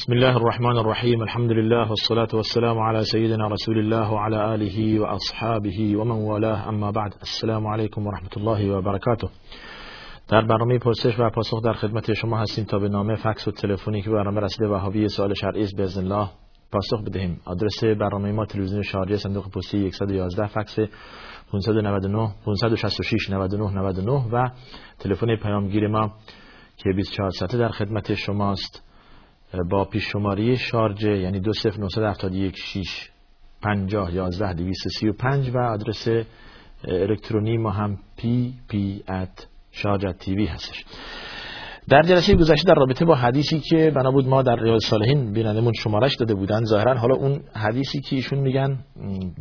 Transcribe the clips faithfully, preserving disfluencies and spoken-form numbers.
بسم الله الرحمن الرحيم. الحمد لله والصلاة والسلام على سيدنا رسول الله وعلى آله وأصحابه ومن والاه، اما بعد. السلام عليكم و رحمت الله و برکاته. در برنامه پرسش و پاسخ در خدمت شما هستیم تا به نامه، فکس و تلفنی که برنامه رسیده و حاوی سوال شرعی است باذن الله پاسخ بدهیم. آدرس برنامه ما: تلویزیون شارجه، صندوق پستی صد و یازده، فکس پانصد و نود و نه پانصد و شصت و شش نود و نه نود و نه و تلفن پیامگیر ما که بیست و چهار ساعته در خدمت شماست با پیش شماری شارجه، یعنی دو صفر نه هفت یک شش پنج صفر یک یک دو سه پنج. و آدرس الکترونی ما هم پی پی ات شارجه تی وی هستش. در جلسه گذشته در رابطه با حدیثی که بنا بود ما در ریاض الصالحین بینندمون شمارش داده بودن، ظاهرا حالا اون حدیثی که ایشون میگن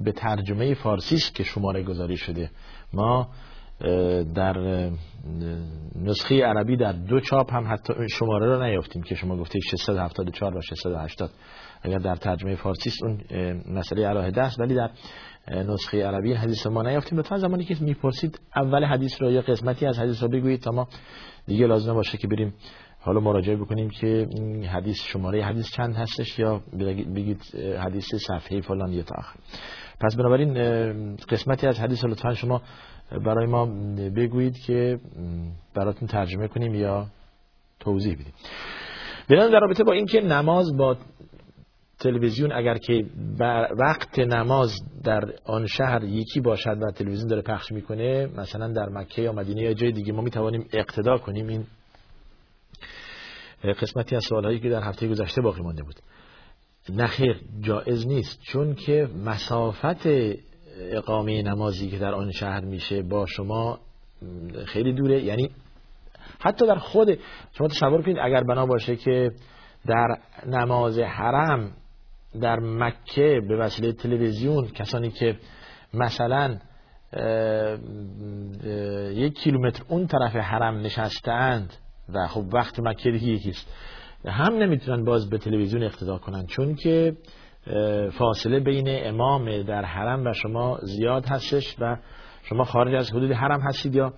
به ترجمه فارسی است که شماره گذاری شده، ما در نسخه عربی در دو چاپ هم حتی شماره را نیافتیم که شما گفتید ششصد و هفتاد و چهار و ششصد و هشتاد. اگر در ترجمه فارسی است اون مسئله علاهده است، ولی در نسخه عربی حدیث ما نیافتیم. تا زمانی که میپرسید اول حدیث را یا قسمتی از حدیث را بگویید تا ما دیگه لازم باشه که بریم حالا مراجعه بکنیم که حدیث شماره حدیث چند هستش، یا بگید حدیث صفحه فلان یا تا آخر. پس بنابراین قسمتی از حدیث را لطفا شما برای ما بگویید که براتون ترجمه کنیم یا توضیح بدیم. بنابراین در رابطه با این که نماز با تلویزیون، اگر که وقت نماز در آن شهر یکی باشد و تلویزیون داره پخش میکنه، مثلا در مکه یا مدینه یا جای دیگه، ما میتوانیم اقتدا کنیم. این قسمتی از سوالهایی که در هفته گذشته باقی مانده بود. نخیر، جایز نیست، چون که مسافت اقامه نمازی که در آن شهر میشه با شما خیلی دوره. یعنی حتی در خود شما تصور کنید اگر بنا باشه که در نماز حرم در مکه به وسیله تلویزیون کسانی که مثلا یک کیلومتر اون طرف حرم نشستند و خب وقت مکه دیگه یکیست، هم نمیتونن باز به تلویزیون اقتدا کنن، چون که فاصله بین امام در حرم و شما زیاد هستش و شما خارج از حدود حرم هستید، یا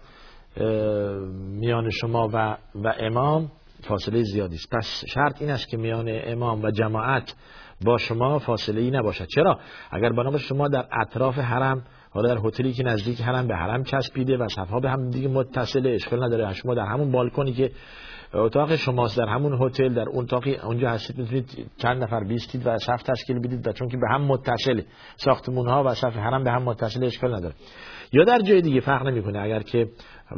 میان شما و, و امام فاصله زیادی است. پس شرط این است که میان امام و جماعت با شما فاصله ای نباشد. چرا؟ اگر بنا باشه شما در اطراف حرم، حالا در هتلی که نزدیک حرم به حرم چسبیده و صفها به هم دیگه متصله، اشکال نداره، شما در همون بالکنی که اتاق شماست در همون هتل در اون اتاقی اونجا هستید، میتونید چند نفر بیستید و صف تشکیل بدید، و چون که به هم متصله ساختمان‌ها و صف حرم به هم متصله، اشکال نداره. یا در جای دیگه فرق نمی‌کنه، اگر که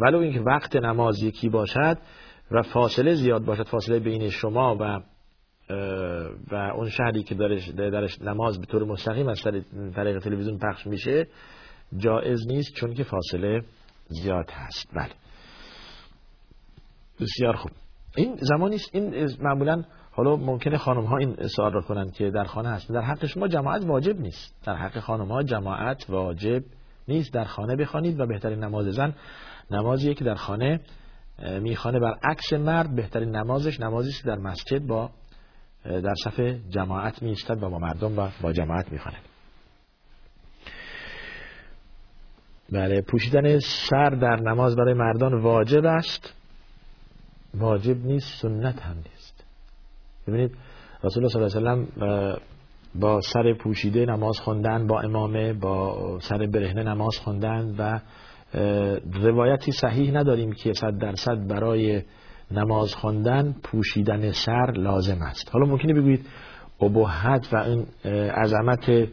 ولو اینکه وقت نماز یکی باشد و فاصله زیاد باشد، فاصله بین شما و و اون شهری که درش, درش نماز به طور مستقیم از طریق تلویزیون پخش میشه، جایز نیست، چون که فاصله زیاد هست. بله، بسیار خوب. این زمانی است، این معمولا حالا ممکنه خانم ها این سوال را کنن که در خانه هست، در حق شما جماعت واجب نیست، در حق خانم ها جماعت واجب نیست، در خانه بخوانید. و بهترین نماز زن نمازیه که در خانه میخوانه، برعکس مرد بهترین نمازش نمازی است در مسجد با در صف جماعت می ایستد و با مردم و با جماعت می خواند. بله، پوشیدن سر در نماز برای مردان واجب است. واجب نیست، سنت هم نیست. ببینید رسول الله صلی الله علیه و سلم با سر پوشیده نماز خواندن، با امامه با سر برهنه نماز خواندن، و روایتی صحیح نداریم که صد درصد برای نماز خواندن پوشیدن سر لازم است. حالا ممکنه بگویید ابهت و این عظمت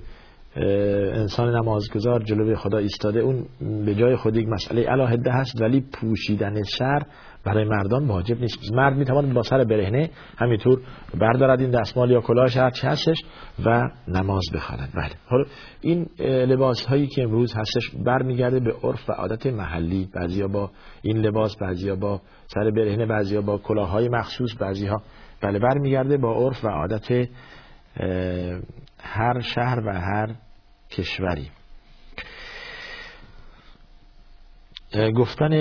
انسان نمازگزار جلوی خدا ایستاده، اون به جای خود یک مسئله علاهده هست، ولی پوشیدن سر برای مردان واجب نیست. مرد میتواند با سر برهنه همینطور بردارد این دستمال یا کلاهش هر چی هستش و نماز بخواند. بله، حالا این لباس هایی که امروز هستش برمیگرده به عرف و عادت محلی، بعضیا با این لباس، بعضیا با سر برهنه، بعضیا با کلاههای مخصوص، بعضیا بله برمیگرده با عرف و عادت هر شهر و هر کشوری. گفتن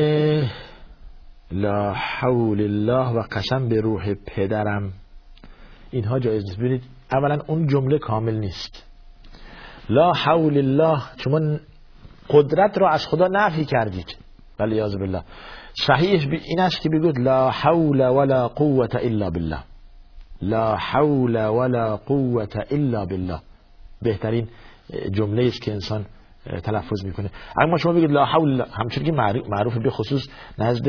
لا حول الله و قسم به روح پدرم، اینها جایز نیست. ببینید اولا اون جمله کامل نیست. لا حول الله، شما قدرت را از خدا نفی کردید. ولی یاذ بالله صحیح این است که بگید لا حول ولا قوة الا بالله. لا حول ولا قوة الا بالله، بهترین جمله است که انسان تلفظ میکنه. اما شما بگید لا حول، همچون که معروف به خصوص نزد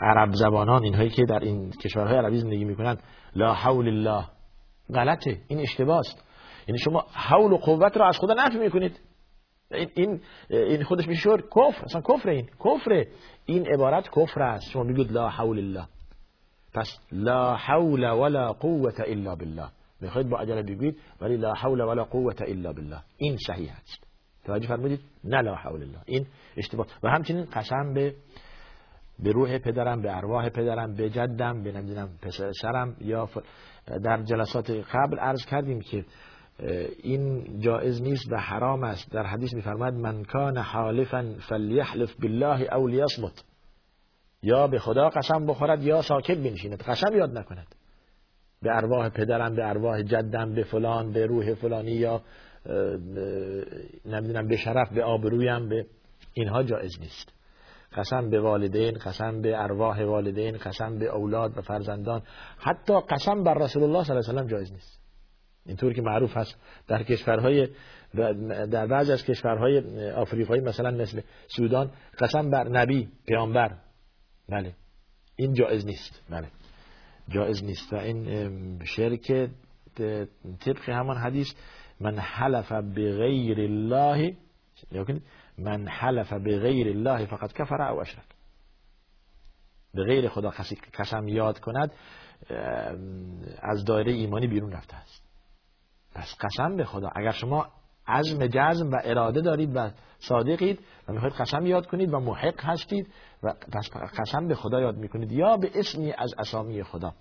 عرب زبانان، اینهایی که در این کشورهای عربی زندگی میکنن، لا حول الله غلطه، این اشتباه است. یعنی شما حول و قوت را از خدا نفی میکنید. این این خودش میشه کفر، اصلا کفر، این کفر، این عبارت کفر است. شما میگید لا حول الله، پس لا حول ولا قوة الا بالله. میخواید با عجله بگید ولی لا حول ولا قوة الا بالله، این صحیح است. توجه فرمودید، نه لا حول الله، این اشتباه. و همچنین قسم به به روح پدرم، به ارواح پدرم، به جدم، به نمیدونم پسرم، یا در جلسات قبل عرض کردیم که این جائز نیست و حرام است. در حدیث میفرماید من کان حالفا فلیحلف بالله او لیصمت، یا به خدا قسم بخورد یا ساکت بنشیند، قسم یاد نکند. به ارواح پدرم، به ارواح جدم، به فلان، به روح فلانی، یا نمیدونم به شرف، به آبرویم، به اینها جائز نیست. قسم به والدین، قسم به ارواح والدین، قسم به اولاد و فرزندان، حتی قسم بر رسول الله صلی الله علیه و سلم جایز نیست. اینطور که معروف هست در کشورهای، در بعضی از کشورهای آفریقایی مثلا مثل سودان، قسم بر نبی، پیامبر، بله این جایز نیست، بله جایز نیست. و این شرک طبق همان حدیث من حلف بغیر الله، یعنی من حلف بغیر الله فقط کفر او اشرک، به غیر خدا قسم یاد کند از دایره ایمانی بیرون رفته است. پس قسم به خدا، اگر شما عزم، جزم و اراده دارید و صادقید و میخواید قسم یاد کنید و محق هستید، و پس قسم به خدا یاد میکنید، یا به اسمی از اسامی خدا،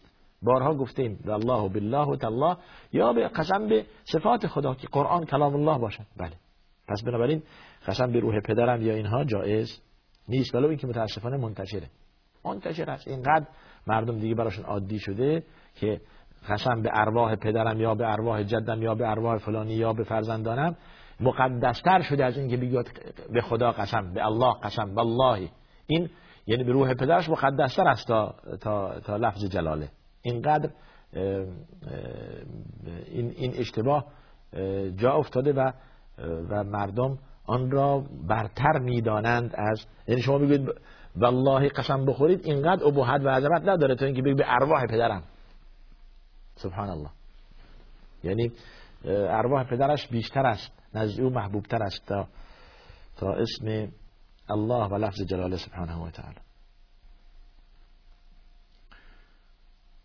بارها گفتیم والله بالله و تالله، یا به قسم به صفات خدا که قرآن کلام الله باشد، بله. پس بنابراین قسم به روح پدرم یا اینها جایز نیست، ولو اینکه متاسفانه منتشره منتشر است. اینقدر مردم دیگه براشون عادی شده که قسم به ارواح پدرم یا به ارواح جدم یا به ارواح فلانی یا به فرزندانم مقدستر شده از اینکه بگید به خدا قسم، به الله قسم، والله. این یعنی به روح پدرش مقدستر است تا تا تا لفظ جلاله. اینقدر این این اشتباه جا افتاده و و مردم آن را برتر میدانند از، یعنی شما بگید والله قسم بخورید، اینقدر ابهت و عظمت نداره تا اینکه بگید به ارواح پدرم. سبحان الله، یعنی ارواح پدرش بیشتر است، نزد او محبوبتر است تا تا اسم الله و لفظ جلاله سبحانه و تعالی.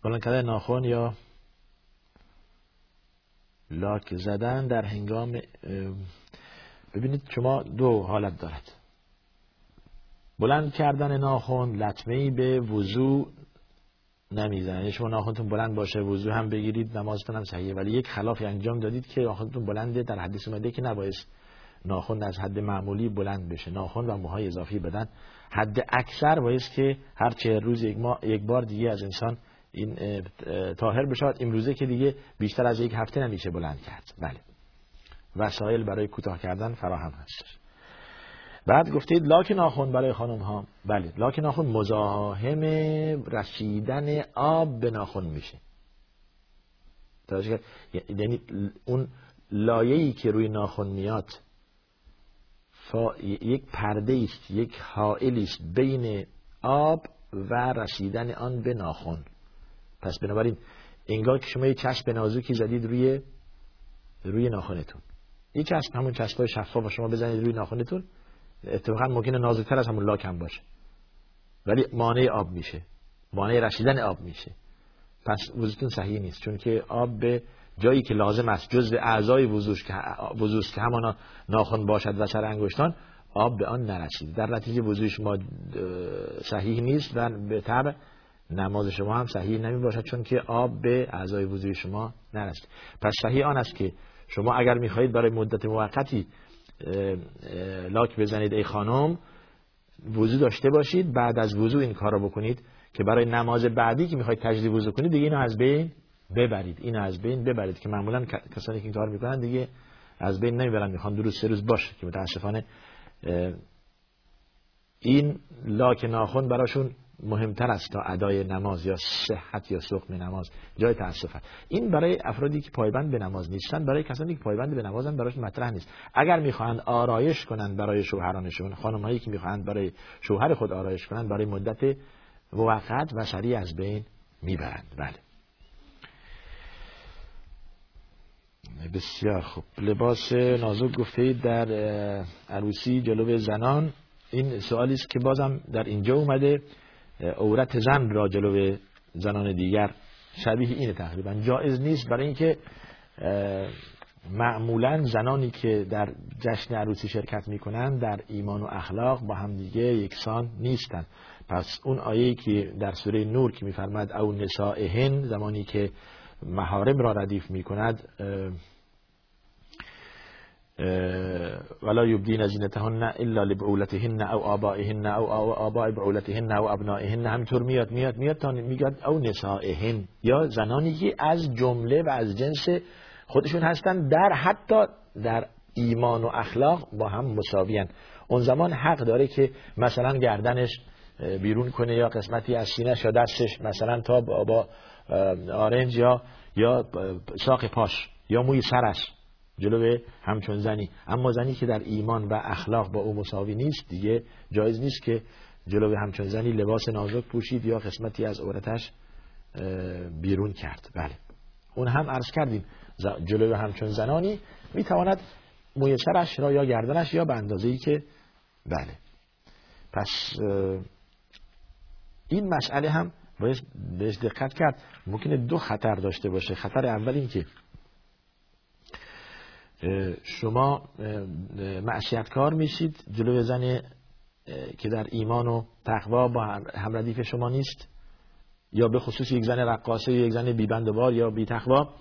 بلند کردن ناخن یا لاک زدن در هنگام، ببینید شما دو حالت دارد: بلند کردن ناخن لطمه‌ای به وضو نمیزنه، یعنی شما ناخنتون بلند باشه وضو هم بگیرید نمازتون هم صحیحه، ولی یک خلافی انجام دادید که ناخنتون بلنده. در حدیث اومده که نباید ناخن از حد معمولی بلند بشه، ناخن و موهای اضافی بدن حد اکثر باید که هر چهار روز یک, ما... یک بار دیگه از انسان این طاهر بشه. امروزه که دیگه بیشتر از یک هفته نمیشه بلند کرد، بله وسایل برای کوتاه کردن فراهم هست. بعد گفتید لاک ناخن برای خانم ها، بله لاک ناخن مزاحم رسیدن آب به ناخن میشه. یعنی اون لایه‌ای که روی ناخن میاد فا... یک پرده است، یک حائلی است بین آب و رسیدن آن به ناخن. پس بنابراین انگار که شما یه چسب نازکی زدید روی روی ناخنتون، این چسب همون چسبای شفاف شما بزنید روی ناخنتون، اتفاقا ممکنه نازک‌تر از همون لاک هم باشه، ولی مانع آب میشه، مانع رسیدن آب میشه. پس وضوتون صحیح نیست، چون که آب به جایی که لازم است، جزء اعضای وضوش که وضوست که همان ناخن باشد و سر انگشتان، آب به آن نرسید، در نتیجه وضوی شما صحیح نیست و به طبع نماز شما هم صحیح نمی باشد، چون که آب به اعضای وضوی شما نرسید. پس صحیح آن است که شما اگر میخواهید برای مدت موقتی لاک بزنید ای خانم، وضو داشته باشید، بعد از وضو این کار رو بکنید که برای نماز بعدی که میخواید تجدید وضو کنید دیگه اینو از بین ببرید، اینو از بین ببرید که معمولا کسانی که این کار میکنن دیگه از بین نمیبرن، میخوان دو روز سه روز باشه که متاسفانه این لاک ناخن براشون مهمتر است تا ادای نماز یا صحت یا سقم نماز. جای تأسف است. این برای افرادی که پایبند به نماز نیستند، برای کسانی که پایبند به نمازند براش مطرح نیست. اگر میخواهند آرایش کنند برای شوهرانشون، خانم‌هایی که میخواهند برای شوهر خود آرایش کنند، برای مدت موقت و سریع از بین میبرند. بله. بسیار خوب. لباس نازک گفتید در عروسی جلوی زنان، این سوالی است که بازم در اینجا اومده، عورت زن را جلوی زنان دیگر، شبیه اینه تقریبا. جایز نیست، برای اینکه معمولا زنانی که در جشن عروسی شرکت میکنن در ایمان و اخلاق با همدیگه یکسان نیستن. پس اون آیه‌ای که در سوره نور که میفرماد او نسائهن، زمانی که محارم را ردیف میکند، ولا يبدين زينتهن الا لبعولتهن او آبائهن او آباء بعولتهن او ابنائهن، همینطور میاد میاد میاد تا میگه او نسائهن، یا زنانی که از جمله و از جنس خودشون هستن، در حتی در ایمان و اخلاق با هم مساوی ان. اون زمان حق داره که مثلا گردنش بیرون کنه، یا قسمتی از سینه‌ش، یا دستش مثلا تا با آرنج، یا یا ساق پاش، یا موی سرش، جلوه همچون زنی. اما زنی که در ایمان و اخلاق با او مساوی نیست دیگه جایز نیست که جلوه همچون زنی لباس نازک پوشید یا قسمتی از عورتش بیرون کرد. بله، اون هم عرض کردیم جلوه همچون زنانی میتواند موی سرش را یا گردنش یا به اندازه‌ای که بله. پس این مسئله هم باید بهش دقت کرد. ممکنه دو خطر داشته باشه. خطر اول این که شما معصیتکار میشید جلوی زن که در ایمان و تقوا با همردیف شما نیست، یا به خصوص یک زن رقاصه، یک زن بی بندوبار یا بی تقوا.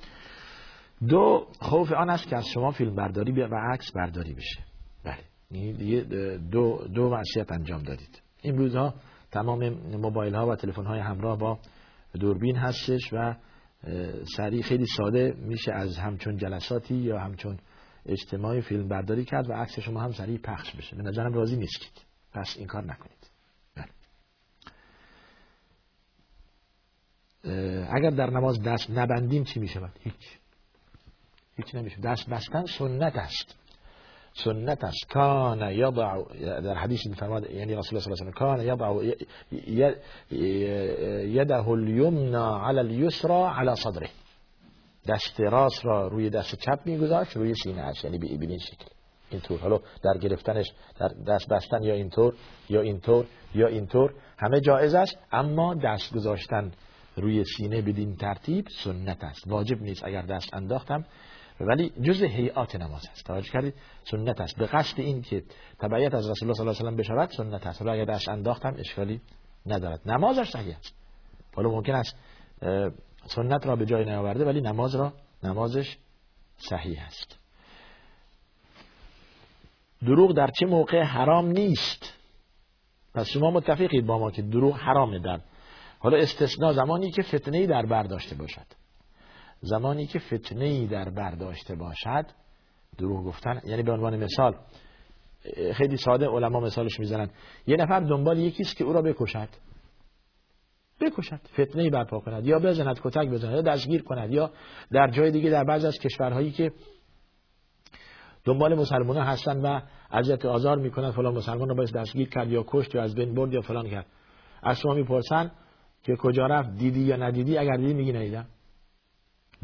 دو، خوف آن است که از شما فیلم برداری و عکس برداری بشه. بله، یعنی دو دو معصیت انجام دادید. این روزها تمام موبایل ها و تلفن های همراه با دوربین هستش و سریع خیلی ساده میشه از همچون جلساتی یا همچون اجتماعی فیلم برداری کرد و عکس شما هم سریع پخش بشه. به نظرم راضی نیستید، پس این کار نکنید. بله. اگر در نماز دست نبندیم چی میشه؟ هیچ هیچ نمیشه. دست بستن سنت است، سنت است. کان یضع، در حدیث فرمود، یعنی رسول الله صلی الله علیه و سلم، کان یضع یده الیمنا علی الیسرا علی صدره، دست راست را روی دست چپ میگذاشت روی سینه اش، یعنی به این شکل، اینطور. حالا در گرفتنش، در دست بستن، یا اینطور یا اینطور یا اینطور، همه جایز است. اما دست گذاشتن روی سینه بدین ترتیب سنت است، واجب نیست. اگر دست انداختم، ولی جزء هیئات نماز است. توجه کردید؟ سنت است. به قصد این که تبعیت از رسول الله صلی الله علیه و آله بشود سنت است. حالا اگر دست انداختم اشکالی ندارد. نمازش صحیح است. حالا ممکن است سنت را به جای نیاورده، ولی نماز را نمازش صحیح است. دروغ در چه موقع حرام نیست؟ پس شما متفقید با ما که دروغ حرامه. در حالا استثناء زمانی که فتنه‌ای در بر داشته باشد. زمانی که فتنه‌ای در برداشته باشد دروغ گفتن، یعنی به عنوان مثال خیلی ساده علما مثالش میزنن، یه نفر دنبال یکی است که او را بکشد بکشد فتنه‌ای برپا کند، یا بزند، کتک بزند، یا دستگیر کند، یا در جای دیگه در بعضی از کشورهایی که دنبال مسلمان‌ها هستند و اذیت آزار میکنند، فلان مسلمان را باید دستگیر کرد یا کشت یا از بین برد یا فلان کرد. از شما میپرسن که کجا رفت، دیدی یا ندیدی؟ اگر دیدی میگی ندیدم.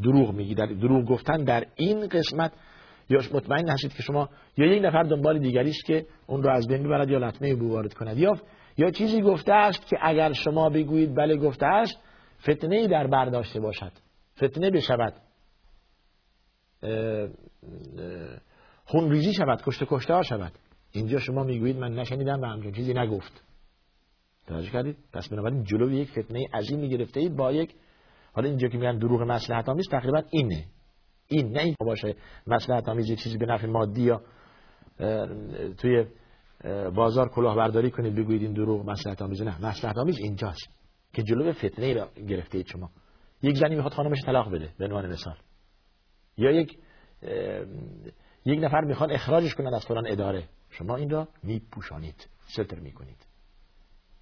دروغ میگی. در دروغ گفتن در این قسمت یا مطمئن هستید که شما، یا یک نفر دنبال دیگری است که اون رو از بین ببرد یا لطمه بو وارد کند، یا یا چیزی گفته است که اگر شما بگویید بله گفته است، فتنه ای در برداشته باشد، فتنه بشود، خونریزی شود، کشته کشته ها شود، اینجا شما میگویید من نشنیدم و همچین چیزی نگفت. توجه کردید؟ پس بنابراین جلوی یک فتنه عظیمی گرفته اید با یک، حالا اینجا که میگن دروغ مصلحت آمیز تقریبا اینه. این نه این باشه مصلحت آمیز یه چیزی به نفع مادی، یا توی بازار کلاهبرداری کنید بگویید این دروغ مصلحت آمیز. نه، مصلحت آمیز اینجاست که جلوی فتنه را گرفته اید شما. یک زنی میخواد خانمش طلاق بده به عنوان مثال، یا یک یک نفر میخوان اخراجش کنند از فلان اداره، شما این را میپوشانید، ستر میکنید.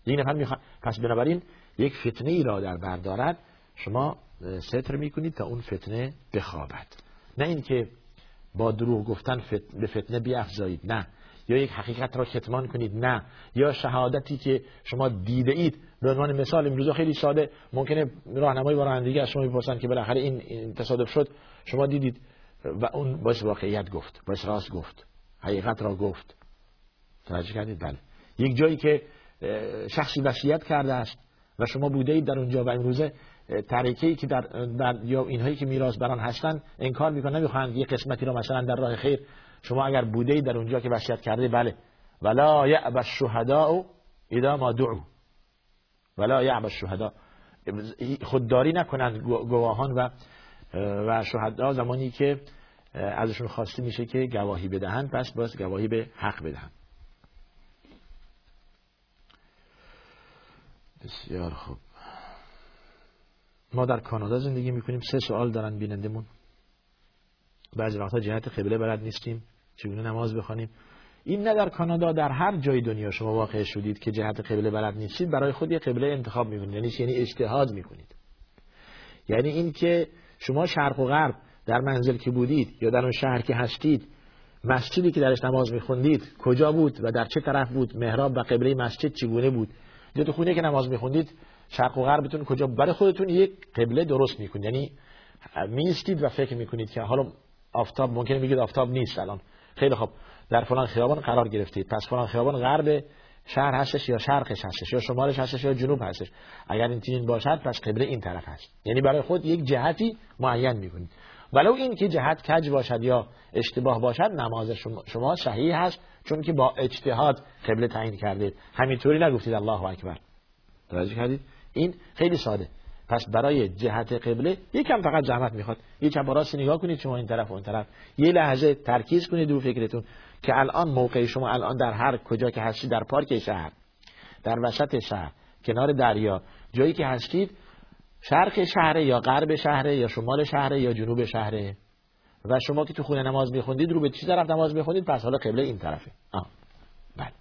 یک نفر میخواد، پس بنابراین یک فتنه ای را در بر دارد، شما ستر میکنید تا اون فتنه بخوابد، نه اینکه با دروغ گفتن فتن به فتنه بیافزایید، نه، یا یک حقیقت را کتمان کنید، نه، یا شهادتی که شما دیده اید. به عنوان مثال امروز خیلی ساده ممکنه راهنمای رانندگی از شما بپرسن که بالاخره این تصادف شد، شما دیدید و اون باعث واقعیت گفت، باعث راست گفت، حقیقت را گفت. توجه کردید؟ بله. یک جایی که شخصی وصیت کرده است و شما بوده اید در اونجا و امروزه تریکه‌ای که در, در یا اینهایی که میراث بران هستن انکار میکنن، نمیخوان یک قسمتی را مثلا در راه خیر، شما اگر بوده اید در اونجا که وصیت کرده، بله، ولا یأبى الشهداء اذا ما دعوا، ولا یأبى الشهداء، خودداری نکنند گواهان و و شهدا زمانی که ازشون خواسته میشه که گواهی بدهند، پس باز گواهی به حق بدهند. بسیار خوب، ما در کانادا زندگی میکنیم. سه سوال دارن بینندمون. بعضی وقتا جهت قبله بلد نیستیم، چگونه نماز بخوانیم. این نه در کانادا، در هر جای دنیا شما واقع شدید که جهت قبله بلد نیستید، برای خود یه قبله انتخاب میکنید، یعنی یعنی اجتهاد میکنید، یعنی این که شما شرق و غرب در منزل که بودید یا در اون شهر که هستید، مسجدی که درش نماز میخوندید کجا بود و در چه طرف بود، محراب و قبله مسجد چگونه بود، یا تو خونه که نماز میخوندید شرق و غربتون کجا، برای خودتون یک قبله درست میکنید. یعنی میستید و فکر میکنید که حالا آفتاب، ممکنه بگید آفتاب نیست الان، خیلی خوب در فلان خیابان قرار گرفتید، پس فلان خیابان غرب شهر هستش یا شرقش هستش یا شمالش هستش یا جنوب هستش، اگر این چنین باشد پس قبله این طرف هست. یعنی برای خود یک جهتی معین میکنید، ولو این که جهت کج باشد یا اشتباه باشد، نماز شما, شما صحیح هست، چون که با اجتهاد قبله تعیین کردید، همینطوری نگفتید الله اکبر. توجه کردید؟ این خیلی ساده. پس برای جهت قبله یکم فقط زحمت میخواد، یه چپ و راست نگاه کنید شما این طرف و اون طرف، یه لحظه ترکیز کنید رو فکرتون که الان موقع شما الان در هر کجا که هستید، در پارک شهر، در وسط شهر، کنار دریا، جایی که هستید، شرق شهره یا غرب شهره یا شمال شهره یا جنوب شهره، و شما که تو خونه نماز میخوندید رو به چی طرف نماز میخوندید، پس حالا قبله این طرفه. آه. بله.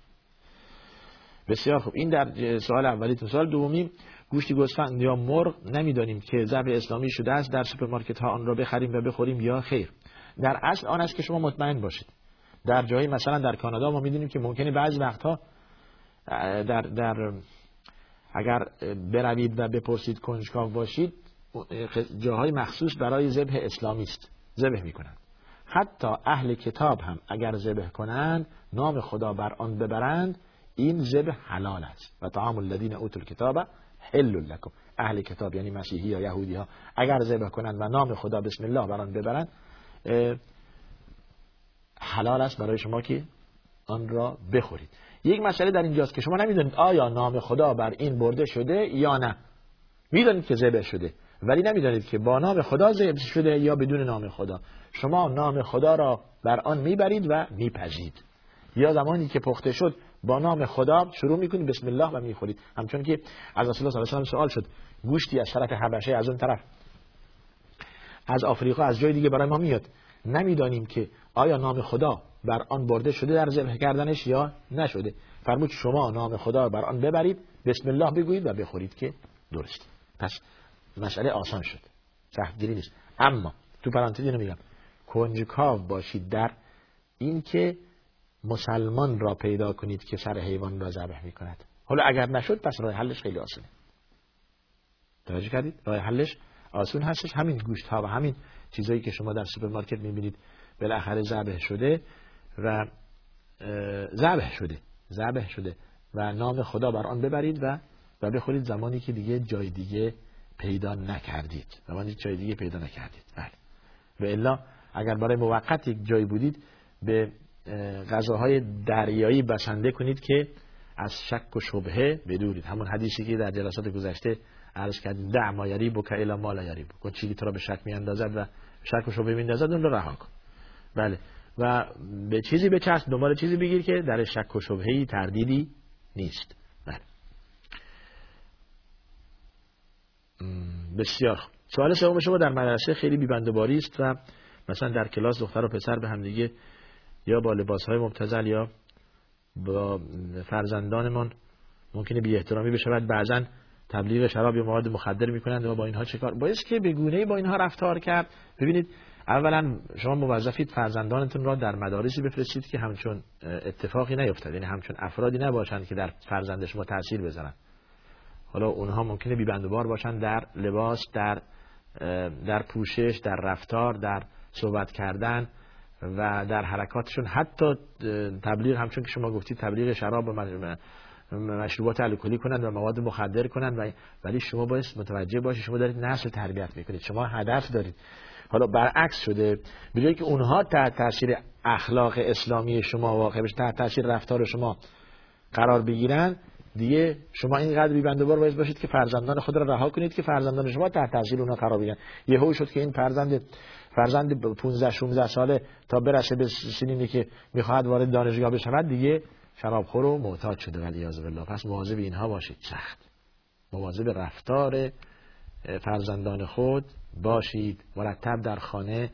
بسیار خوب، این در سوال اولیتون. سوال دومی، گوشت گوسفند یا مرغ نمیدانیم که ذبح اسلامی شده است، در سوپرمارکت ها آن را بخریم و بخوریم یا خیر؟ در اصل آن است که شما مطمئن باشید. در جایی مثلا در کانادا ما میدونیم که ممکنه بعضی وقتها در در اگر بروید و بپرسید، کنجکاو باشید، جاهای مخصوص برای ذبح اسلامی است، ذبح میکنند. حتی اهل کتاب هم اگر ذبح کنند، نام خدا بر آن ببرند، این ذبح حلال است. و طعام الذین اوتوا الکتاب حل لكم. اهل کتاب یعنی مسیحی یا یهودی ها اگر ذبح کنند و نام خدا بسم الله بر آن ببرند، حلال است برای شما که آن را بخورید. یک مسئله در اینجاست که شما نمیدونید آیا نام خدا بر این برده شده یا نه. میدونید که ذبح شده، ولی نمیدونید که با نام خدا ذبح شده یا بدون نام خدا. شما نام خدا را بر آن میبرید و میپزید، یا زمانی که پخته شد با نام خدا شروع میکنید بسم الله و میخورید. همچون که از رسول الله صلی الله علیه و آله سوال شد، گوشتی از طرف حبشه، از اون طرف از آفریقا، از جای دیگه برای ما میاد، نمیدانیم که آیا نام خدا بر آن برده شده در ذبح کردنش یا نشده. فرمود شما نام خدا بر آن ببرید، بسم الله بگویید و بخورید که درست. پس مسئله آسان شد، سختگیری نیست. اما تو پرانتز اینو میگم، کنجکاو باشید در این که مسلمان را پیدا کنید که سر حیوان را ذبح میکند. حالا اگر نشد، پس راه حلش خیلی آسانه. توجه کردید؟ راه حلش آسان هستش. همین گوشت ها و همین چیزایی که شما در سوپرمارکت میبینید بالاخره ذبح شده و ذبح شده ذبح شده و نام خدا بر آن ببرید و و بخورید، زمانی که دیگه جای دیگه پیدا نکردید، زمانی که جای دیگه پیدا نکردید. بله. و الا اگر برای موقت یک جای بودید، به غذاهای دریایی بسنده کنید که از شک و شبهه بدورید. همون حدیثی که در جلسات گذشته عرض کردیم، دع ما یریبو که الی ما لا یریبو، اون چیزی که تو را به شک میاندازد و شک و شبهه میاندازد اون را رها کن. بله. و به چیزی بچسب، دنبال چیزی بگیر که در شک و شبهه‌ای تردیدی نیست. بله. بسیار. سوال سوم شما، در مدرسه خیلی بی‌بندوباری است و مثلا در کلاس دختر و پسر به هم دیگه یا با لباس‌های مبتذل یا با فرزندانمان ممکنه بی احترامی بشه، بعد بعضن تبلیغ شراب یا مواد مخدر میکنند. و با اینها چه کار؟ باید که به گونه‌ای با اینها رفتار کرد. ببینید اولا شما موظفید فرزندانتون را در مدارسی بفرستید که همچون اتفاقی نیفتد، یعنی همچون افرادی نباشند که در فرزند شما تاثیر بذارن. حالا اونها ممکنه بی بند و بار باشن در لباس، در در پوشش، در رفتار، در صحبت کردن و در حرکاتشون، حتی تبلیغ همچون که شما گفتید تبلیغ شراب و مشروبات الکلی کنند و مواد مخدر کنند. ولی شما باید متوجه باشید شما دارید نسل تربیت میکنید، شما هدف دارید. حالا برعکس شده، میگه که اونها تحت تاثیر اخلاق اسلامی شما واقع بشه، تحت تاثیر رفتار شما قرار بگیرن، دیگه شما اینقدر بی بند و بار باید باشید که فرزندان خود را رها کنید که فرزندان شما تحت تاثیر اونها قرار بگیرن. یهو شد که این فرزند فرزند پانزده شانزده ساله تا برسه به سنی که میخواد وارد دانشگاه بشه دیگه شرابخور و معتاد شده، ولی عزب الله. پس مواظب اینها باشید، سخت مواظب رفتار فرزندان خود باشید، مرتب در خانه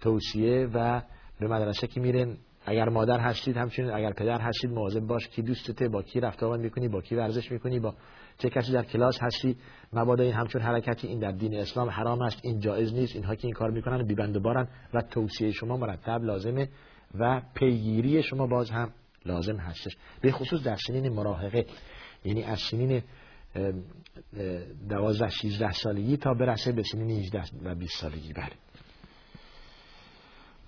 توصیه و به مدرسه که میرن اگر مادر هستید همچنین اگر پدر هستید مواظب باش کی دوستته، با کی رفت و آمد میکنی، با کی ورزش میکنی، با چه کسی در کلاس هستی. مبادا این همچون حرکتی این در دین اسلام حرام است، این جایز نیست، اینها که این کار میکنن بی بند و بارن و توصیه شما مرتب لازمه و پیگیری شما باز هم لازم هستش، به خصوص در سنین مراهقه، یعنی از سنین دوازده شانزده سالگی تا برسه به سنین هجده و بیست سالگی. بله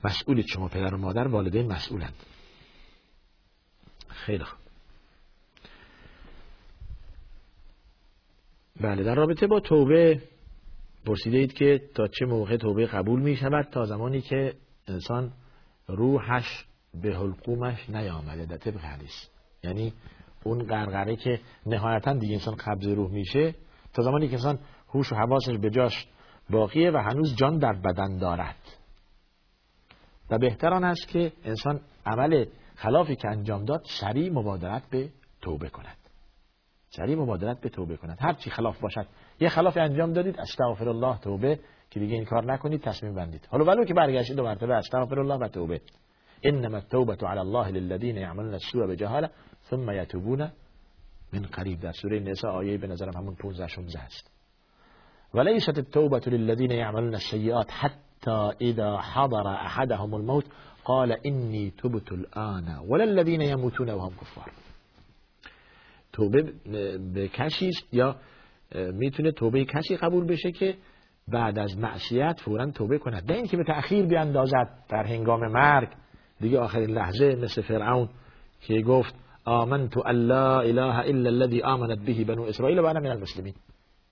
مسئولید شما، پدر و مادر، والدین مسئولند. خیلی خوب. بله در رابطه با توبه پرسیده اید که تا چه موقع توبه قبول می شود؟ تا زمانی که انسان روحش به حلقومش نیامده در طبق حدیث، یعنی اون قرقره که نهایتا دیگه انسان قبض روح میشه، تا زمانی که انسان هوش و حواسش به جاش باقیه و هنوز جان در بدن دارد. و بهتر آن است که انسان عمل خلافی که انجام داد سریع مبادرت به توبه کند، سریع مبادرت به توبه کند، هر چی خلاف باشد. یه خلافی انجام دادید استغفرالله توبه، که دیگه این کار نکنید، تصمیم بندید. حالا ولو که برگشتید دو مرتبه استغفرالله و توبه. انما التوبه علی الله للذین یعملون السوء بجهاله ثم یتوبون من قریب، در سوره نساء آیه به نظرم همون پانزده شانزده است. ولیست التوبه للذین یعملون السیئات حتی اذا حضر احدهم الموت قال انی تبت الآن ولا الذین یموتون وهم کفار. توبه به کسی یا میتونه توبه کسی قبول بشه که بعد از معصیت فوراً توبه کند، نه اینکه به تأخیر بیاندازد در هنگام مرگ دیگه آخرین لحظه، مثل فرعون که گفت آمنت ان لا اله الا الذي آمنت به بنو اسرائیل و انا من المسلمین،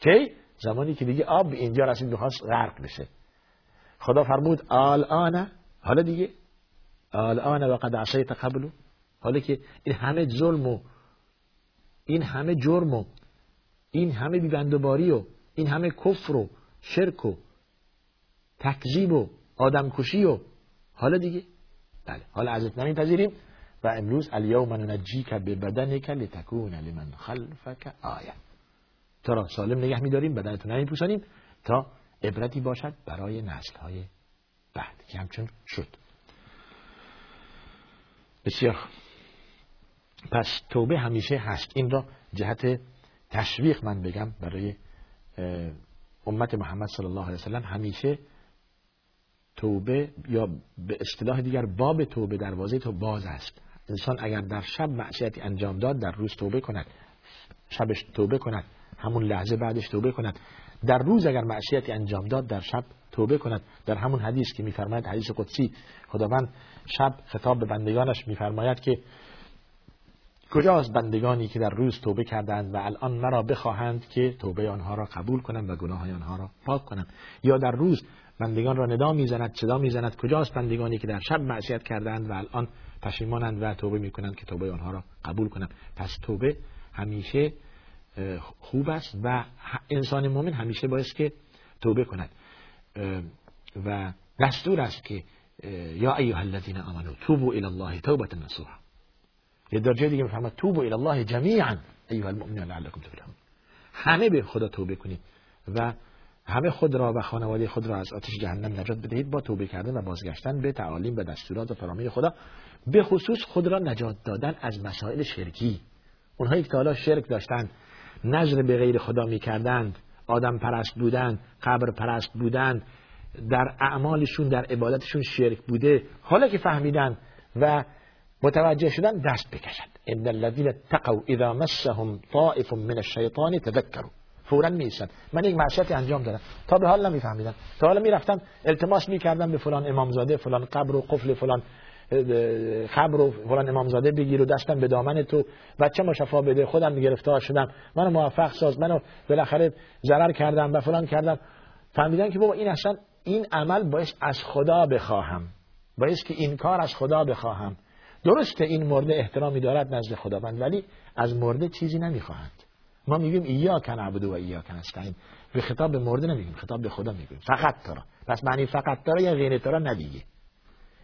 کی؟ زمانی که دیگه آب اینجا رسید می‌خواست غرق بشه. خدا فرمود الان، حالا دیگه الان و قد عصیت قبل، حالا که این همه ظلم و این همه جرم و این همه بی‌بندوباری و این همه کفر و شرک و تکذیب و آدمکشی و حالا دیگه بله حالا ازت نمیپذیریم و امروز الیوم ننجیک ببدنک لتکون لمن خلفک آیه، تو را سالم نگه می‌داریم، بدنت رو نمیپوسانیم تا عبرتی باشد برای نسل‌های بعد، که همچون شد. بسیار. پس توبه همیشه هست، این را جهت تشویق من بگم برای امت محمد صلی الله علیه و سلم، همیشه توبه یا به اصطلاح دیگر باب توبه، دروازه تو باز است. انسان اگر در شب معصیتی انجام داد در روز توبه کند، شبش توبه کند، همون لحظه بعدش توبه کند، در روز اگر معصیتی انجام داد در شب توبه کند. در همون حدیث که می‌فرماید، حدیث قدسی، خداوند شب خطاب به بندگانش می‌فرماید که کجاست بندگانی که در روز توبه کردند و الان مرا بخواهند که توبه آنها را قبول کنم و گناههای آنها را پاک کنم. یا در روز بندگان را ندا میزند، صدا میزند، کجاست بندگانی که در شب معصیت کردند و الان پشیمانند و توبه میکنند که توبه آنها را قبول کنم. پس توبه همیشه خوب است و انسان مؤمن همیشه باید که توبه کند و دستور است که یا ایها الذین آمنوا توبوا الی الله توبه نصوحا. یه درجه دیگه میفرماید توبوا الی الله جمیعا ایها المؤمنون لعلکم تفلحون، همه به خدا توبه کنید و همه خود را و خانواده خود را از آتش جهنم نجات بدهید با توبه کردن و بازگشتن به تعالیم و دستورات و فرامین خدا، به خصوص خود را نجات دادن از مسائل شرکی. اونهایی که تا حالا شرک داشتند، نظر به غیر خدا میکردند، آدم پرست بودند، قبر پرست بودند، در اعمالشون در عبادتشون شرک بوده، حالا که فهمیدن و متوجه شدن دست بکشند. ان الذين اتقوا اذا مسهم طائف من الشیطان تذكروا، فوراً میشن. من یک معصیتی انجام دادم، تا به حال نمیفهمیدم، تا حالا میرفتم التماس میکردم به فلان امامزاده، فلان قبر و قفل فلان خبر و فلان امامزاده بگیر و دستم به دامن تو، بچه ما شفا بده، خودم گرفتار شدم، منو موفق ساز، منو بالاخره ضرر کردم و فلان کردم. فهمیدن که بابا این اصلا این عمل باعث از خدا بخواهم، باعث که این کار از خدا بخواهم. درسته این مرده احترامی دارد نزد خداوند، ولی از مرده چیزی نمیخواهند. ما میگیم ایاک نعبد و ایاک نستعین، به خطاب به مرده نمیگیم، خطاب به خدا میگیم. فقط تو را، پس معنی فقط تو را یا غیر تو را ندیگه،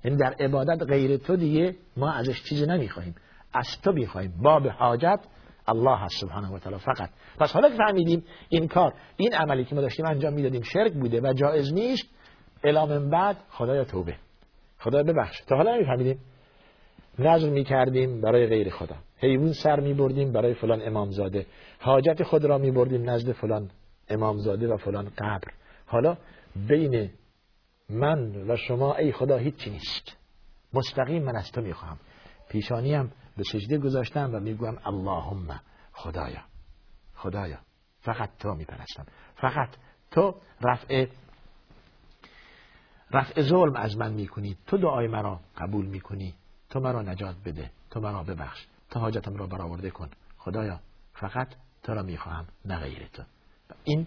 این در عبادت غیر تو دیگه ما ازش چیزی نمیخوایم، از تو میخوایم. باب حاجت الله سبحانه و تعالی فقط. پس حالا که فهمیدیم این کار، این عملی که ما داشتیم انجام میدادیم شرک بوده و جایز نیست، الا من بعد خدایا توبه، خدایا ببخش. تا حالا نمیفهمیدیم، نذر میکردیم برای غیر خدا، حیوان سر میبردیم برای فلان امامزاده، حاجت خود را میبردیم نزد فلان امامزاده و فلان قبر. حالا بین من و شما ای خدا هیچی نیست، مستقیم من از تو میخواهم. پیشانیم به سجده گذاشتم و میگویم اللهم خدایا، خدایا فقط تو میپرستم، فقط تو رفع رفع ظلم از من میکنی، تو دعای مرا قبول میکنی، تو مرا نجات بده، تو مرا ببخش، تو حاجتم را برآورده کن، خدایا فقط تو را میخواهم نه غیر تو. این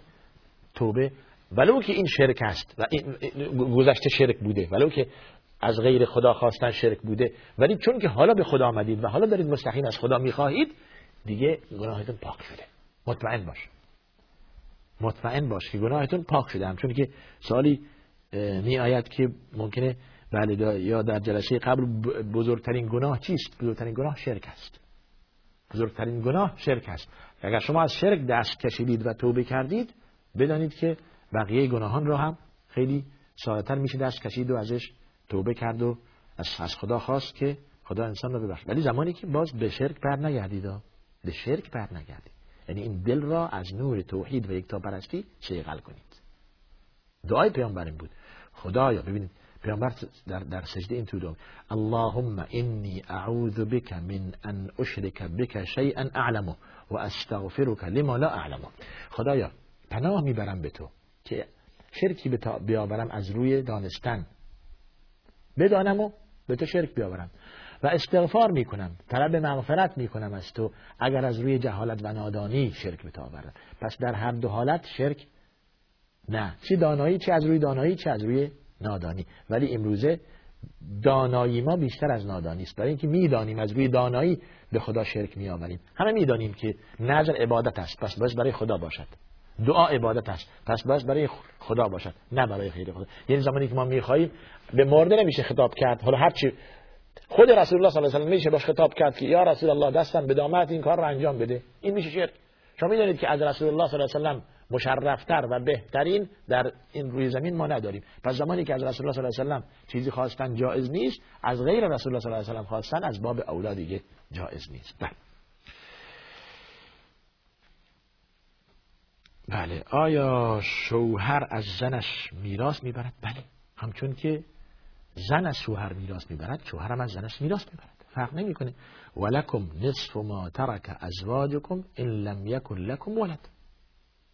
توبه، ولو که این شرک است و گذشته شرک بوده، ولو که از غیر خدا خواستن شرک بوده، ولی چون که حالا به خدا آمدید و حالا دارید مستقیم از خدا میخواهید، دیگه گناهتون پاک شده. مطمئن باش، مطمئن باش که گناهتون پاک شده. همچون که سالی می آید که ممکنه بله یا در جلسه قبل، بزرگترین گناه چیست؟ بزرگترین گناه شرک است، بزرگترین گناه شرک است. اگر شما از شرک دست کشیدید و توبه کردید، بدانید که بقیه گناهان را هم خیلی ساده‌تر میشه دست کشید و ازش توبه کرد و از خدا خواست که خدا انسان را ببخشه. ولی زمانی که باز به شرک بر نگردید، به شرک بر نگردید، یعنی این دل را از نور توحید و یکتاپرستی شیغل کنید. دعای پیامبر این بود، خدایا، ببینید پیامبر در در سجده این تو دعا، اللهم انی اعوذ بک من ان اشرک بک شیئا اعلمه و استغفرک لما لا اعلمه. خدایا پناه میبرم به تو که شرکی بیاورم از روی دانستن، بدانم و به تو شرک بیاورم، و استغفار میکنم، طلب مغفرت میکنم از تو اگر از روی جهالت و نادانی شرک به تو آوردم. پس در هر دو حالت شرک نه، چی دانایی، چی از روی دانایی، چی از روی نادانی. ولی امروزه دانایی ما بیشتر از نادانی است، برای اینکه میدانیم از روی دانایی به خدا شرک میآوریم. همه میدانیم که نذر عبادت است، پس باید برای خدا باشد، دعا عبادت است، پس باید برای خدا باشد، نه برای غیر خدا. یعنی زمانی که ما میخواییم به مرده نمیشه خطاب کرد. حالا هرچی خود رسول الله صلی الله علیه و سلم میشه باش خطاب کرد که یا رسول الله دستم به دامنت، این کار رو انجام بده، این میشه شرک. شما میدونید که از رسول الله صلی الله علیه و سلم مشرفتر و بهترین در این روی زمین ما نداریم. پس زمانی که از رسول الله صلی الله علیه و سلم چیزی خواستن جایز نیست، از غیر رسول الله صلی الله علیه و سلم خواستن از باب اولاد دیگه جایز نیست. بله بله آیا شوهر از زنش میراث میبرد؟ بله، همچون که زن از شوهر میراث میبرد، شوهر هم از زنش میراث میبرد، فرق نمیکنه. ولکم نصف ما ترک ازواجکم ان لم یکن لکم ولد،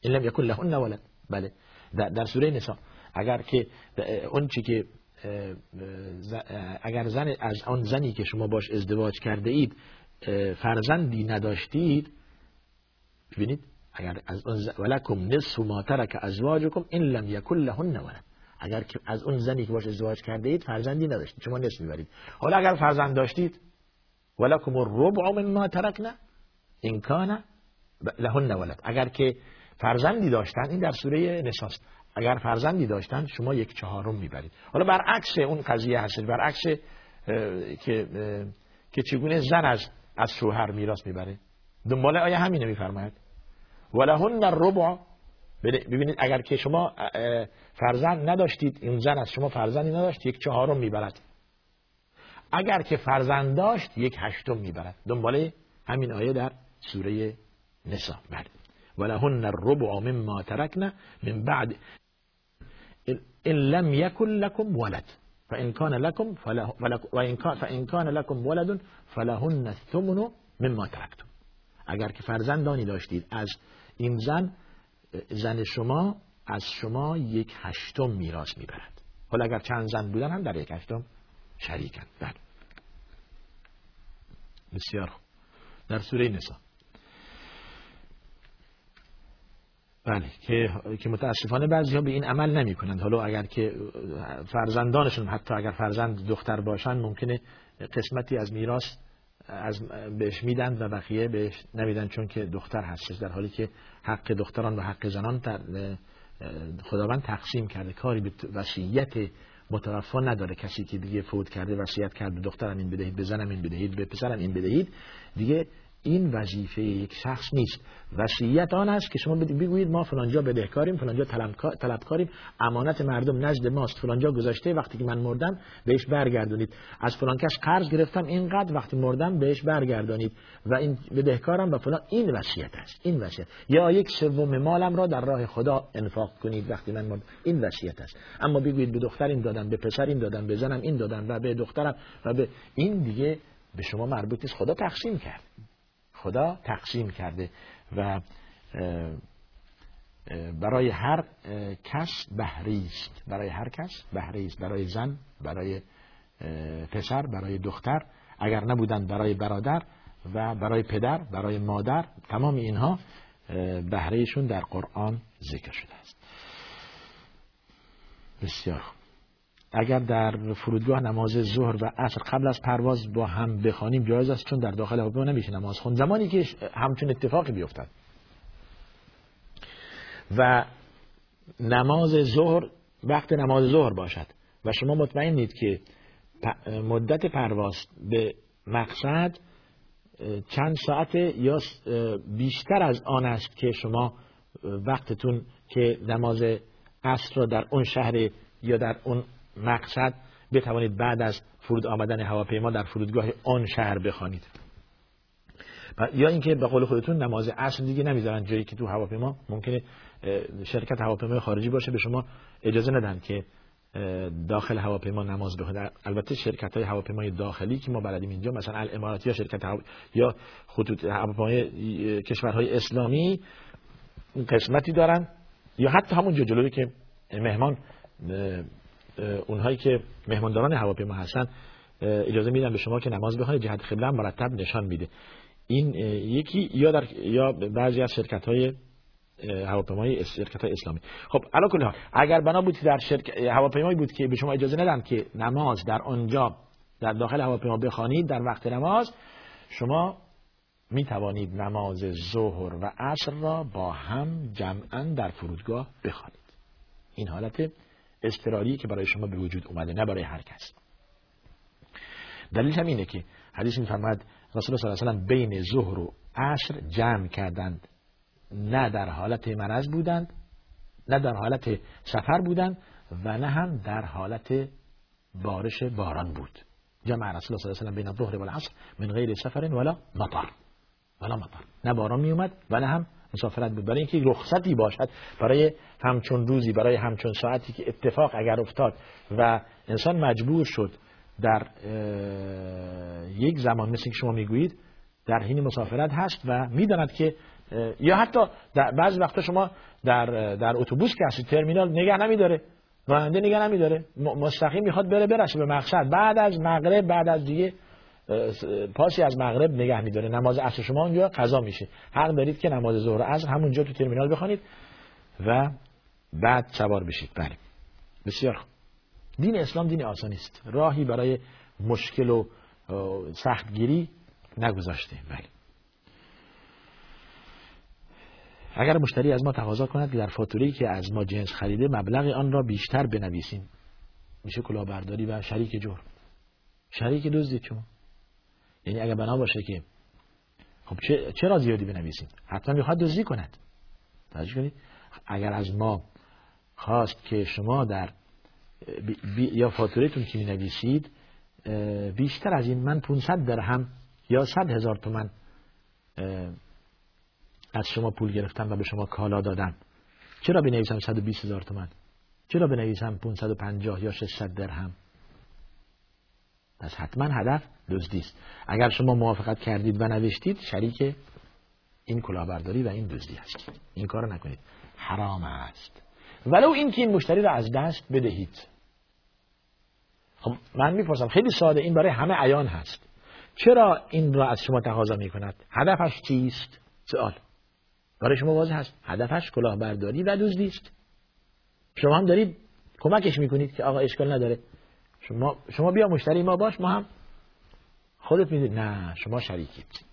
ان لم یکن لهن ولد. بله در سوره نساء، اگر که اون چی که اگر زن از آن زنی که شما باش ازدواج کرده اید فرزندی نداشتید، ببینید اگر از اون ز... ولکم نصف ما ترک ازواجکم ان لم یکن لهن ولد، اگر که از اون زنی که باش ازدواج کرده اید فرزندی نداشتید، شما نصف میبرید. حالا اگر فرزند داشتید، ولکم الربع مما ترکنا ان کان لهن ولد، اگر که فرزندی داشتن، این در سوره نساء، اگر فرزندی داشتن شما یک چهارم میبرید. حالا برعکس اون قضیه هست، برعکس که که چگونه زن از از شوهر میراث میبره، دنبال آیه همینه میفرماید ولهن الربع. ببینید اگر که شما فرزند نداشتید، این زن از شما فرزندی نداشت، یک چهارم میبرد، اگر که فرزند داشت یک هشتم میبرد، دنباله همین آیه در سوره نساء. بله ولهن الربع مما تركنا من بعد إن لم يكن لكم ولد فإن كان لكم فله وإن كان فإن كان لكم ولد فلهن الثمن مما تركتم. اگر که فرزندانی داشتید از این زن، زن شما از شما یک هشتم میراث میبرد. حالا اگر چند زن بودن هم در یک هشتم شریکند. بله بسیار خوب. در سوره نساء بله که که متاسفانه بعضی‌ها به این عمل نمی‌کنند. حالا اگر که فرزندانشون، حتی اگر فرزند دختر باشن، ممکنه قسمتی از میراث از بهش میدن و بقیه بهش نمیدن چون که دختر هستش، در حالی که حق دختران و حق زنان خداوند تقسیم کرده. کاری به وصیت متوفا نداره. کسی که دیگه فوت کرده وصیت کرده دخترم این بدهید، به زنم این بدهید، به پسرم این بدهید، دیگه این وظیفه یک شخص نیست. وصیت آن است که شما بگویید ما فلانجا بدهکاریم، فلانجا طلبکاریم، امانت مردم نزد ماست، فلانجا گذاشته، وقتی که من مردم بهش برگردانید، از فلان کس قرض گرفتم اینقدر، وقتی مردم بهش برگردانید و این بدهکارم و فلان. این وصیت است. این وصیت. یا یک سوم مالم را در راه خدا انفاق کنید وقتی من مردم. این وصیت است. اما بگویید به دخترم دادم، به پسرم دادم، به زنم این دادم و به دخترم و به این، دیگه به شما مربوط نیست. خدا تقسیم کرد. خدا تقسیم کرده و برای هر کس بهره است. برای هر کس بهره است. برای زن، برای پسر، برای دختر، اگر نبودن برای برادر و برای پدر، برای مادر. تمام اینها بهرهشون در قرآن ذکر شده است. بسیار خوب. اگر در فرودگاه نماز ظهر و عصر قبل از پرواز با هم بخوانیم جایز است، چون در داخل هواپیما نمیشه نماز خوند، زمانی که همچون اتفاقی بیفتد. و نماز ظهر وقت نماز ظهر باشد و شما مطمئنید که مدت پرواز به مقصد چند ساعت یا بیشتر از آن است که شما وقتتون که نماز عصر را در اون شهر یا در اون مقصد بتوانید بعد از فرود آمدن هواپیما در فرودگاه آن شهر بخوانید. یا اینکه به قول خودتون نماز عصر دیگه نمیذارن جایی که تو هواپیما ممکنه شرکت هواپیمای خارجی باشه به شما اجازه ندن که داخل هواپیما نماز بخونید. البته شرکت‌های هواپیمای داخلی که ما بلدیم اینجا، مثلا الامارات یا شرکت هوا... یا خطوط هواپیمای کشورهای اسلامی قسمتی دارن، یا حتی همون جلویی که مهمان اونهایی که مهمانداران هواپیما هستن اجازه میدن به شما که نماز بخونید، جهت قبله مرتب نشان میده. این یکی یا در یا بعضی از شرکت‌های هواپیمای شرکت‌های اسلامی. خب علا کل حال اگر بنا بود در شرکت هواپیمایی بود که به شما اجازه ندن که نماز در آنجا در داخل هواپیما بخوانید در وقت نماز، شما می توانید نماز ظهر و عصر را با هم جمعاً در فرودگاه بخوانید. این حالت استراریی که برای شما به وجود اومده، نه برای هر کس. دلیلش هم اینه که حدیث می‌فرماید رسول الله صلی الله علیه و آله بین ظهر و عصر جمع کردند، نه در حالت مرض بودند، نه در حالت سفر بودند و نه هم در حالت بارش باران بود. جمع رسول الله صلی الله علیه و آله بین ظهر و عصر من غیر سفر ولا مطر. ولا مطر، نه باران میومد و نه هم مسافرت بود. برای اینکه رخصتی باشد برای همچون روزی، برای همچون ساعتی که اتفاق اگر افتاد و انسان مجبور شد در یک زمان، مثل که شما میگویید در حین مسافرت هست و میداند که، یا حتی بعضی وقتا شما در در اتوبوس که هستید ترمینال نگه نمیداره، راننده نگه نمیداره، مستقیم میخواد بره برسه به مقصد، بعد از مغرب، بعد از دیگه پاسی از مغرب نگه می‌داره، نماز عصر شما اونجا قضا میشه. حق دارید که نماز ظهر و عصر همونجا تو ترمینال بخوانید و بعد سوار بشید. بله بسیار. دین اسلام دین آسانی است، راهی برای مشکل و سختگیری نگذاشته. بله اگر مشتری از ما تقاضا کند که در فاتوره‌ای که از ما جنس خریده مبلغ آن را بیشتر بنویسیم، میشه کلاهبرداری و شریک جرم، شریک دزدی. شما یعنی اگر بنا باشه که خب چرا زیادی بنویسیم، حتما میخواد دزدی کند. توجه کنید، اگر از ما خواست که شما در بی بی یا فاتوره‌تون که می‌نویسید بیشتر از این، من پانصد درهم یا صد هزار تومان از شما پول گرفتن و به شما کالا دادن. چرا بنویسم صد و بیست هزار تومان؟ چرا بنویسم پانصد و پنجاه یا ششصد درهم؟ پس حتما هدف دزدی است. اگر شما موافقت کردید و نوشتید شریک این کلاهبرداری و این دزدی هستید. این کارو نکنید، حرام است. ولو اینکه این مشتری را از دست بدهید. خب من میپرسم خیلی ساده، این برای همه عیان هست. چرا این را از شما تقاضا میکند؟ هدفش چیست؟ سوال برای شما واضح هست، هدفش کلاهبرداری و دزدی است. شما هم دارید کمکش میکنید که آقا اشکال نداره، شما شما بیا مشتری ما باش، ما هم خودت میدید. نه، شما شریکید،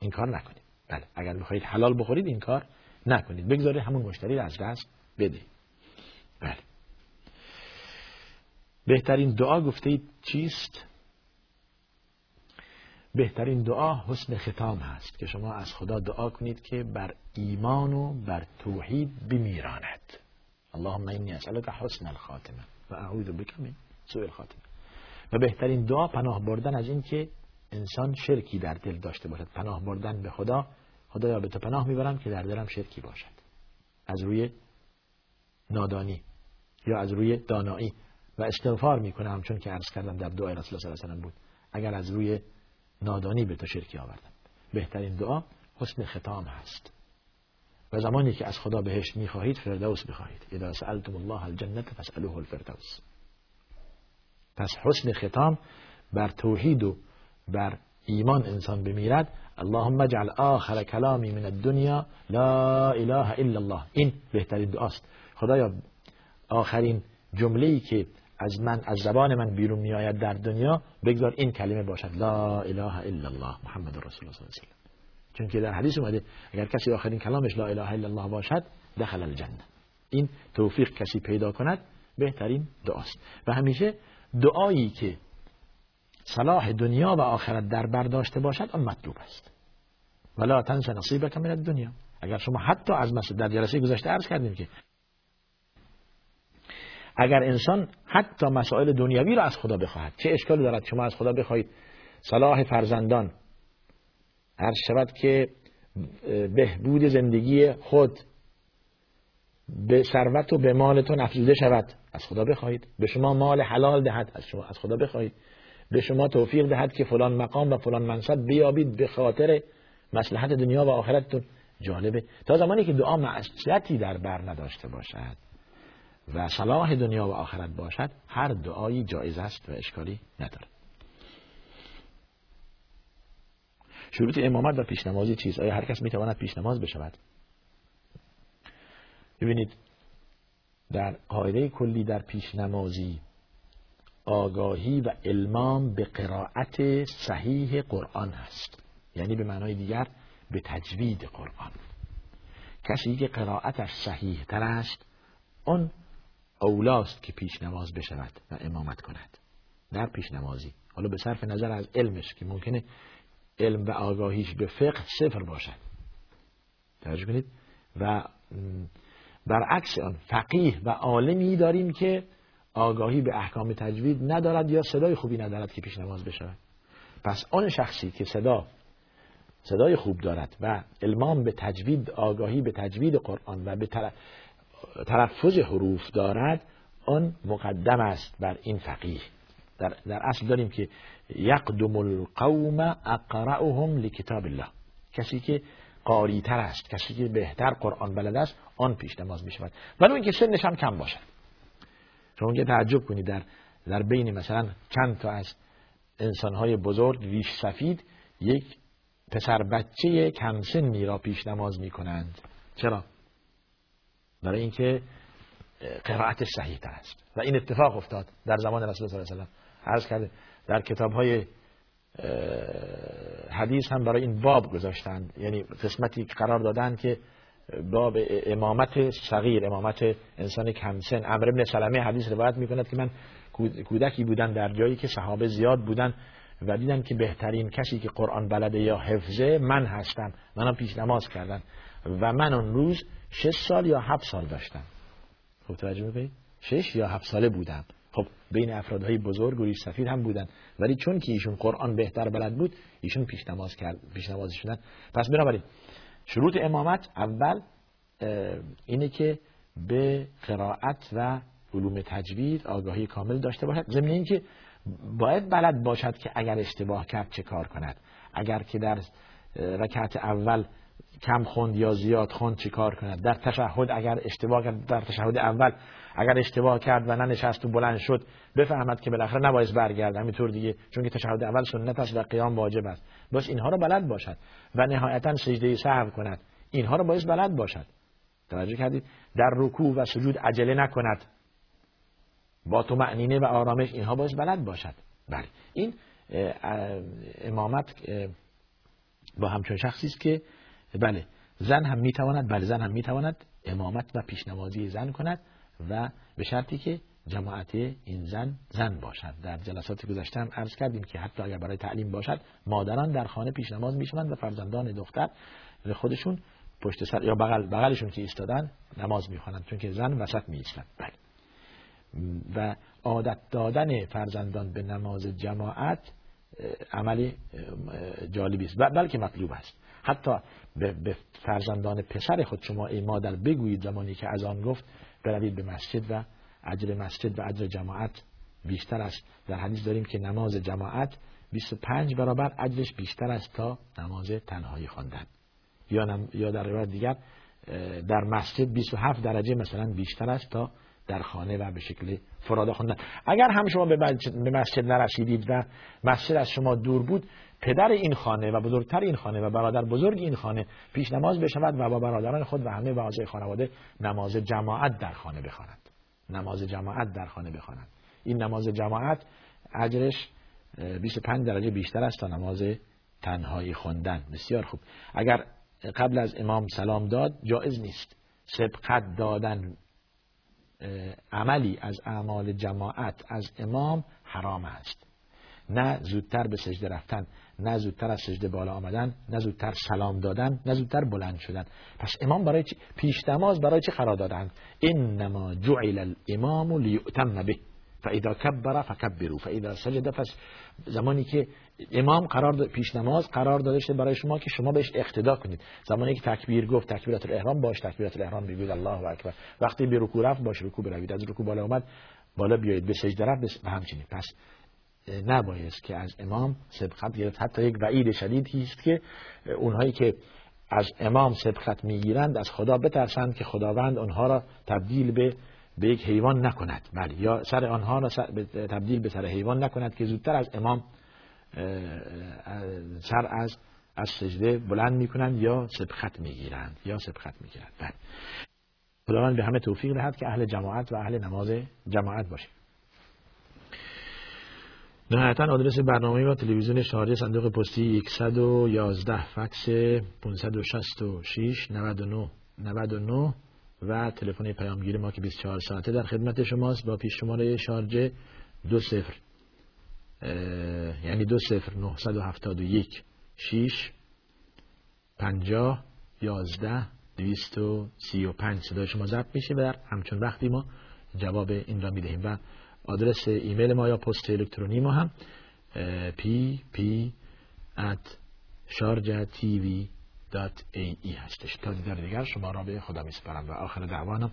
این کار نکنید. بله، اگر بخواید حلال بخورید این کار نکنید، بگذارید همون مشتری را از دست بده. بله، بهترین دعا گفتید چیست؟ بهترین دعا حسن ختام هست که شما از خدا دعا کنید که بر ایمان و بر توحید بمیراند. اللهم اینی اسألک حسن الخاتمه و اعوذ بک من سوء الخاتمه. و بهترین دعا پناه بردن از این که انسان شرکی در دل داشته باشد، پناه بردن به خدا. خدایا به تو پناه میبرم که در دلم شرکی باشد، از روی نادانی یا از روی دانایی. و استغفار میکنم چون که عرض کردم در دعای رسول الله صلی الله علیه و آله بود، اگر از روی نادانی به تو شرکی آوردم. بهترین دعا حسن ختام هست. و زمانی که از خدا بهشت میخواهید فردوس بخواهید. اذا سألتم الله الجنة فاسألوه الفردوس. پس حسن ختام بر توحید و بر ایمان انسان بمیرد. اللهم اجعل آخر کلامی من الدنیا لا اله الا الله. این بهترین دعاست. خدایا آخرین جمله‌ای که از من از زبان من بیرون می آید در دنیا، بگذار این کلمه باشد لا اله الا الله محمد رسول الله صلی الله علیه و سلم. چون که در حدیث اومده اگر کسی آخرین کلامش لا اله الا الله باشد دخل الجنه. این توفیق کسی پیدا کند بهترین دعاست. و همیشه دعایی که صلاح دنیا و آخرت در بر داشته باشد آن مطلوب است. ولا تنس نصیبک من الدنیا. اگر شما حتی از مسجد در جلسه گذشته عرض کردیم که اگر انسان حتی مسائل دنیوی را از خدا بخواهد چه اشکالی دارد شما از خدا بخواهید صلاح فرزندان، هر شود که بهبود زندگی خود، به ثروت و به مالتون افزوده شود، از خدا بخواهید به شما مال حلال دهد، از شما از خدا بخواهید به شما توفیق دهد که فلان مقام و فلان منصب بیابید به خاطر مصلحت دنیا و آخرتتون. جالبه تا زمانی که دعا معصیتی در بر نداشته باشد و صلاح دنیا و آخرت باشد هر دعایی جایز است و اشکالی ندارد. شروط امامت و پیشنمازی چیست؟ آیا هر کس میتواند پیشنماز بشود؟ ببینید در قاعده کلی در پیشنمازی آگاهی و المام به قرائت صحیح قرآن هست، یعنی به معنای دیگر به تجوید قرآن. کسی که قرائتش صحیح تر است اون اولاست که پیش نماز بشود و امامت کند در پیش نمازی. حالا به صرف نظر از علمش که ممکنه علم و آگاهیش به فقه صفر باشد، توجه کنید، و برعکس آن فقیه و عالمی داریم که آگاهی به احکام تجوید ندارد یا صدای خوبی ندارد که پیش نماز بشود. پس آن شخصی که صدا صدای خوب دارد و علمان به تجوید، آگاهی به تجوید قرآن و به طرف تلفظ حروف دارد، آن مقدم است بر این فقیه. در, در اصل داریم که یقدم القوم اقرأهم لکتاب الله. کسی که قاری تر است، کسی که بهتر قرآن بلد است، آن پیش نماز می شود ولو اینکه سنش هم کم باشد. شما اینکه تعجب کنید در, در بین مثلا چند تا از انسانهای بزرگ ریش سفید یک پسر بچه کم سنی را پیش نماز می کنند. چرا؟ برای اینکه قرائت صحیح تر است. و این اتفاق افتاد در زمان رسول الله صلی الله علیه و آله. عرض کرده در کتاب‌های حدیث هم برای این باب گذاشتند، یعنی قسمتی قرار دادند که باب امامت صغیر، امامت انسان کم سن. عمرو بن سلمه حدیث روایت می‌کند که من کودکی بودم در جایی که صحابه زیاد بودند و دیدم که بهترین کسی که قرآن بلده یا حفظه من هستم، منم پیش نماز کردن و من اون روز شش سال یا هفت سال داشتم. خب توجه می‌کنید، شش یا هفت ساله بودم. خب بین افرادهای بزرگ و ریش سفید هم بودن، ولی چون که ایشون قرآن بهتر بلد بود ایشون پیش نماز کرد، پیش نمازشون. پس بنابراین شروط امامت اول اینه که به قرائت و علوم تجوید آگاهی کامل داشته باشد، ضمن اینکه باید بلد باشد که اگر اشتباه کرد چه کار کند، اگر که در رکعت اول کم خوند یا زیاد خوند چه کار کند، در تشهد اگر اشتباه کرد، در تشهد اول اگر اشتباه کرد و ننشست و بلند شد بفهمد که بالاخره نباید برگرد همینطور دیگه، چون که تشهد اول سنت است و قیام واجب است، باید اینها رو بلد باشد و نهایتا سجده سهو کند، اینها رو باید بلد باشد. توجه کردید؟ در رکوع و سجود عجله نکند، با طمأنینه و آرامش، اینها باید بلد باشد. بله این امامت با همچون شخصی است که بله زن هم میتواند بله زن هم میتواند امامت و پیشنوازی زن کند و به شرطی که جماعت این زن زن باشد. در جلسات گذشته هم عرض کردیم که حتی اگر برای تعلیم باشد، مادران در خانه پیشنواز میشوند و فرزندان دختر خودشون پشت سر یا بغل بغلشون که ایستادن نماز میخوانند، چون که زن وسط میایستد. بله و عادت دادن فرزندان به نماز جماعت عمل جالبی است، بلکه مطلوب است. حتی به فرزندان پسر خود شما ای مادر بگویید زمانی که از آن گفت بروید به مسجد و اجر مسجد و اجر جماعت بیشتر است. در حدیث داریم که نماز جماعت بیست و پنج برابر اجرش بیشتر است تا نماز تنهایی خواندن، یا نم... یا در روایت دیگر در مسجد بیست و هفت درجه مثلا بیشتر است تا در خانه و به شکل فرادا خوندن. اگر هم شما به مسجد نرسیدید و مسجد از شما دور بود، پدر این خانه و بزرگتر این خانه و برادر بزرگ این خانه پیش نماز بشود و با برادران خود و همه اعضای خانواده نماز جماعت در خانه بخوانند. نماز جماعت در خانه بخوانند. این نماز جماعت اجرش بیست و پنج درجه بیشتر است تا نماز تنهایی خواندن. بسیار خوب. اگر قبل از امام سلام داد جایز نیست. سبقت دادن عملی از اعمال جماعت از امام حرام است. نه زودتر به سجده رفتن، نه زودتر از سجده بالا آمدن، نه زودتر سلام دادن، نه زودتر بلند شدن. پس امام برای چی پیش نماز برای چی قرار دادند؟ انما جعل الامام لیؤتم به فاذا کبر فکبروا فاذا سجد. پس زمانی که امام قرار پیش نماز قرار داده شده برای شما که شما بهش اقتدا کنید، زمانی که تکبیر گفت تکبیرات الاحرام باش تکبیرات الاحرام بگوید الله اکبر، وقتی به رکوع رفت باش رکوع بروید، از رکوع بالا آمد بالا بیایید، به سجده رفت و همچنین. پس نباید که از امام سبقت گرفت. حتی یک وعید شدید هست که اونهایی که از امام سبقت میگیرند از خدا بترسند که خداوند اونها را تبدیل به به یک حیوان نکند، بله یا سر آنها را سر تبدیل به سر حیوان نکند که زودتر از امام سر از از سجده بلند میکنند یا سبقت میگیرند یا سبقت میگیرند. بله خداوند به همه توفیق دهد که اهل جماعت و اهل نماز جماعت باشیم. نهایتاً آدرس برنامه ما تلویزیون شارجه، صندوق پستی صد و یازده، فکس پانصد و شصت و شش نود و نه نود و نه و تلفن پیامگیر ما که بیست و چهار ساعته در خدمت شماست با پیش شماره شارجه دو صفر یعنی دو صفر نه هفت یک شش پنجاه یازده دویست و سی و پنج. صدای شما ضبط میشه و همچون وقتی ما جواب این را میدهیم. و آدرس ایمیل ما یا پست الکترونی ما هم پی پی ات شارجه تی وی دات ای ای هستش. تا دیدار دیگر شما را به خدا میسپارم و آخر دعوانا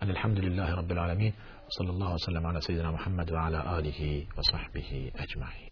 ان الحمد لله رب العالمین، صلی الله وسلم علی سیدنا محمد و علی آله و صحبه اجمعین.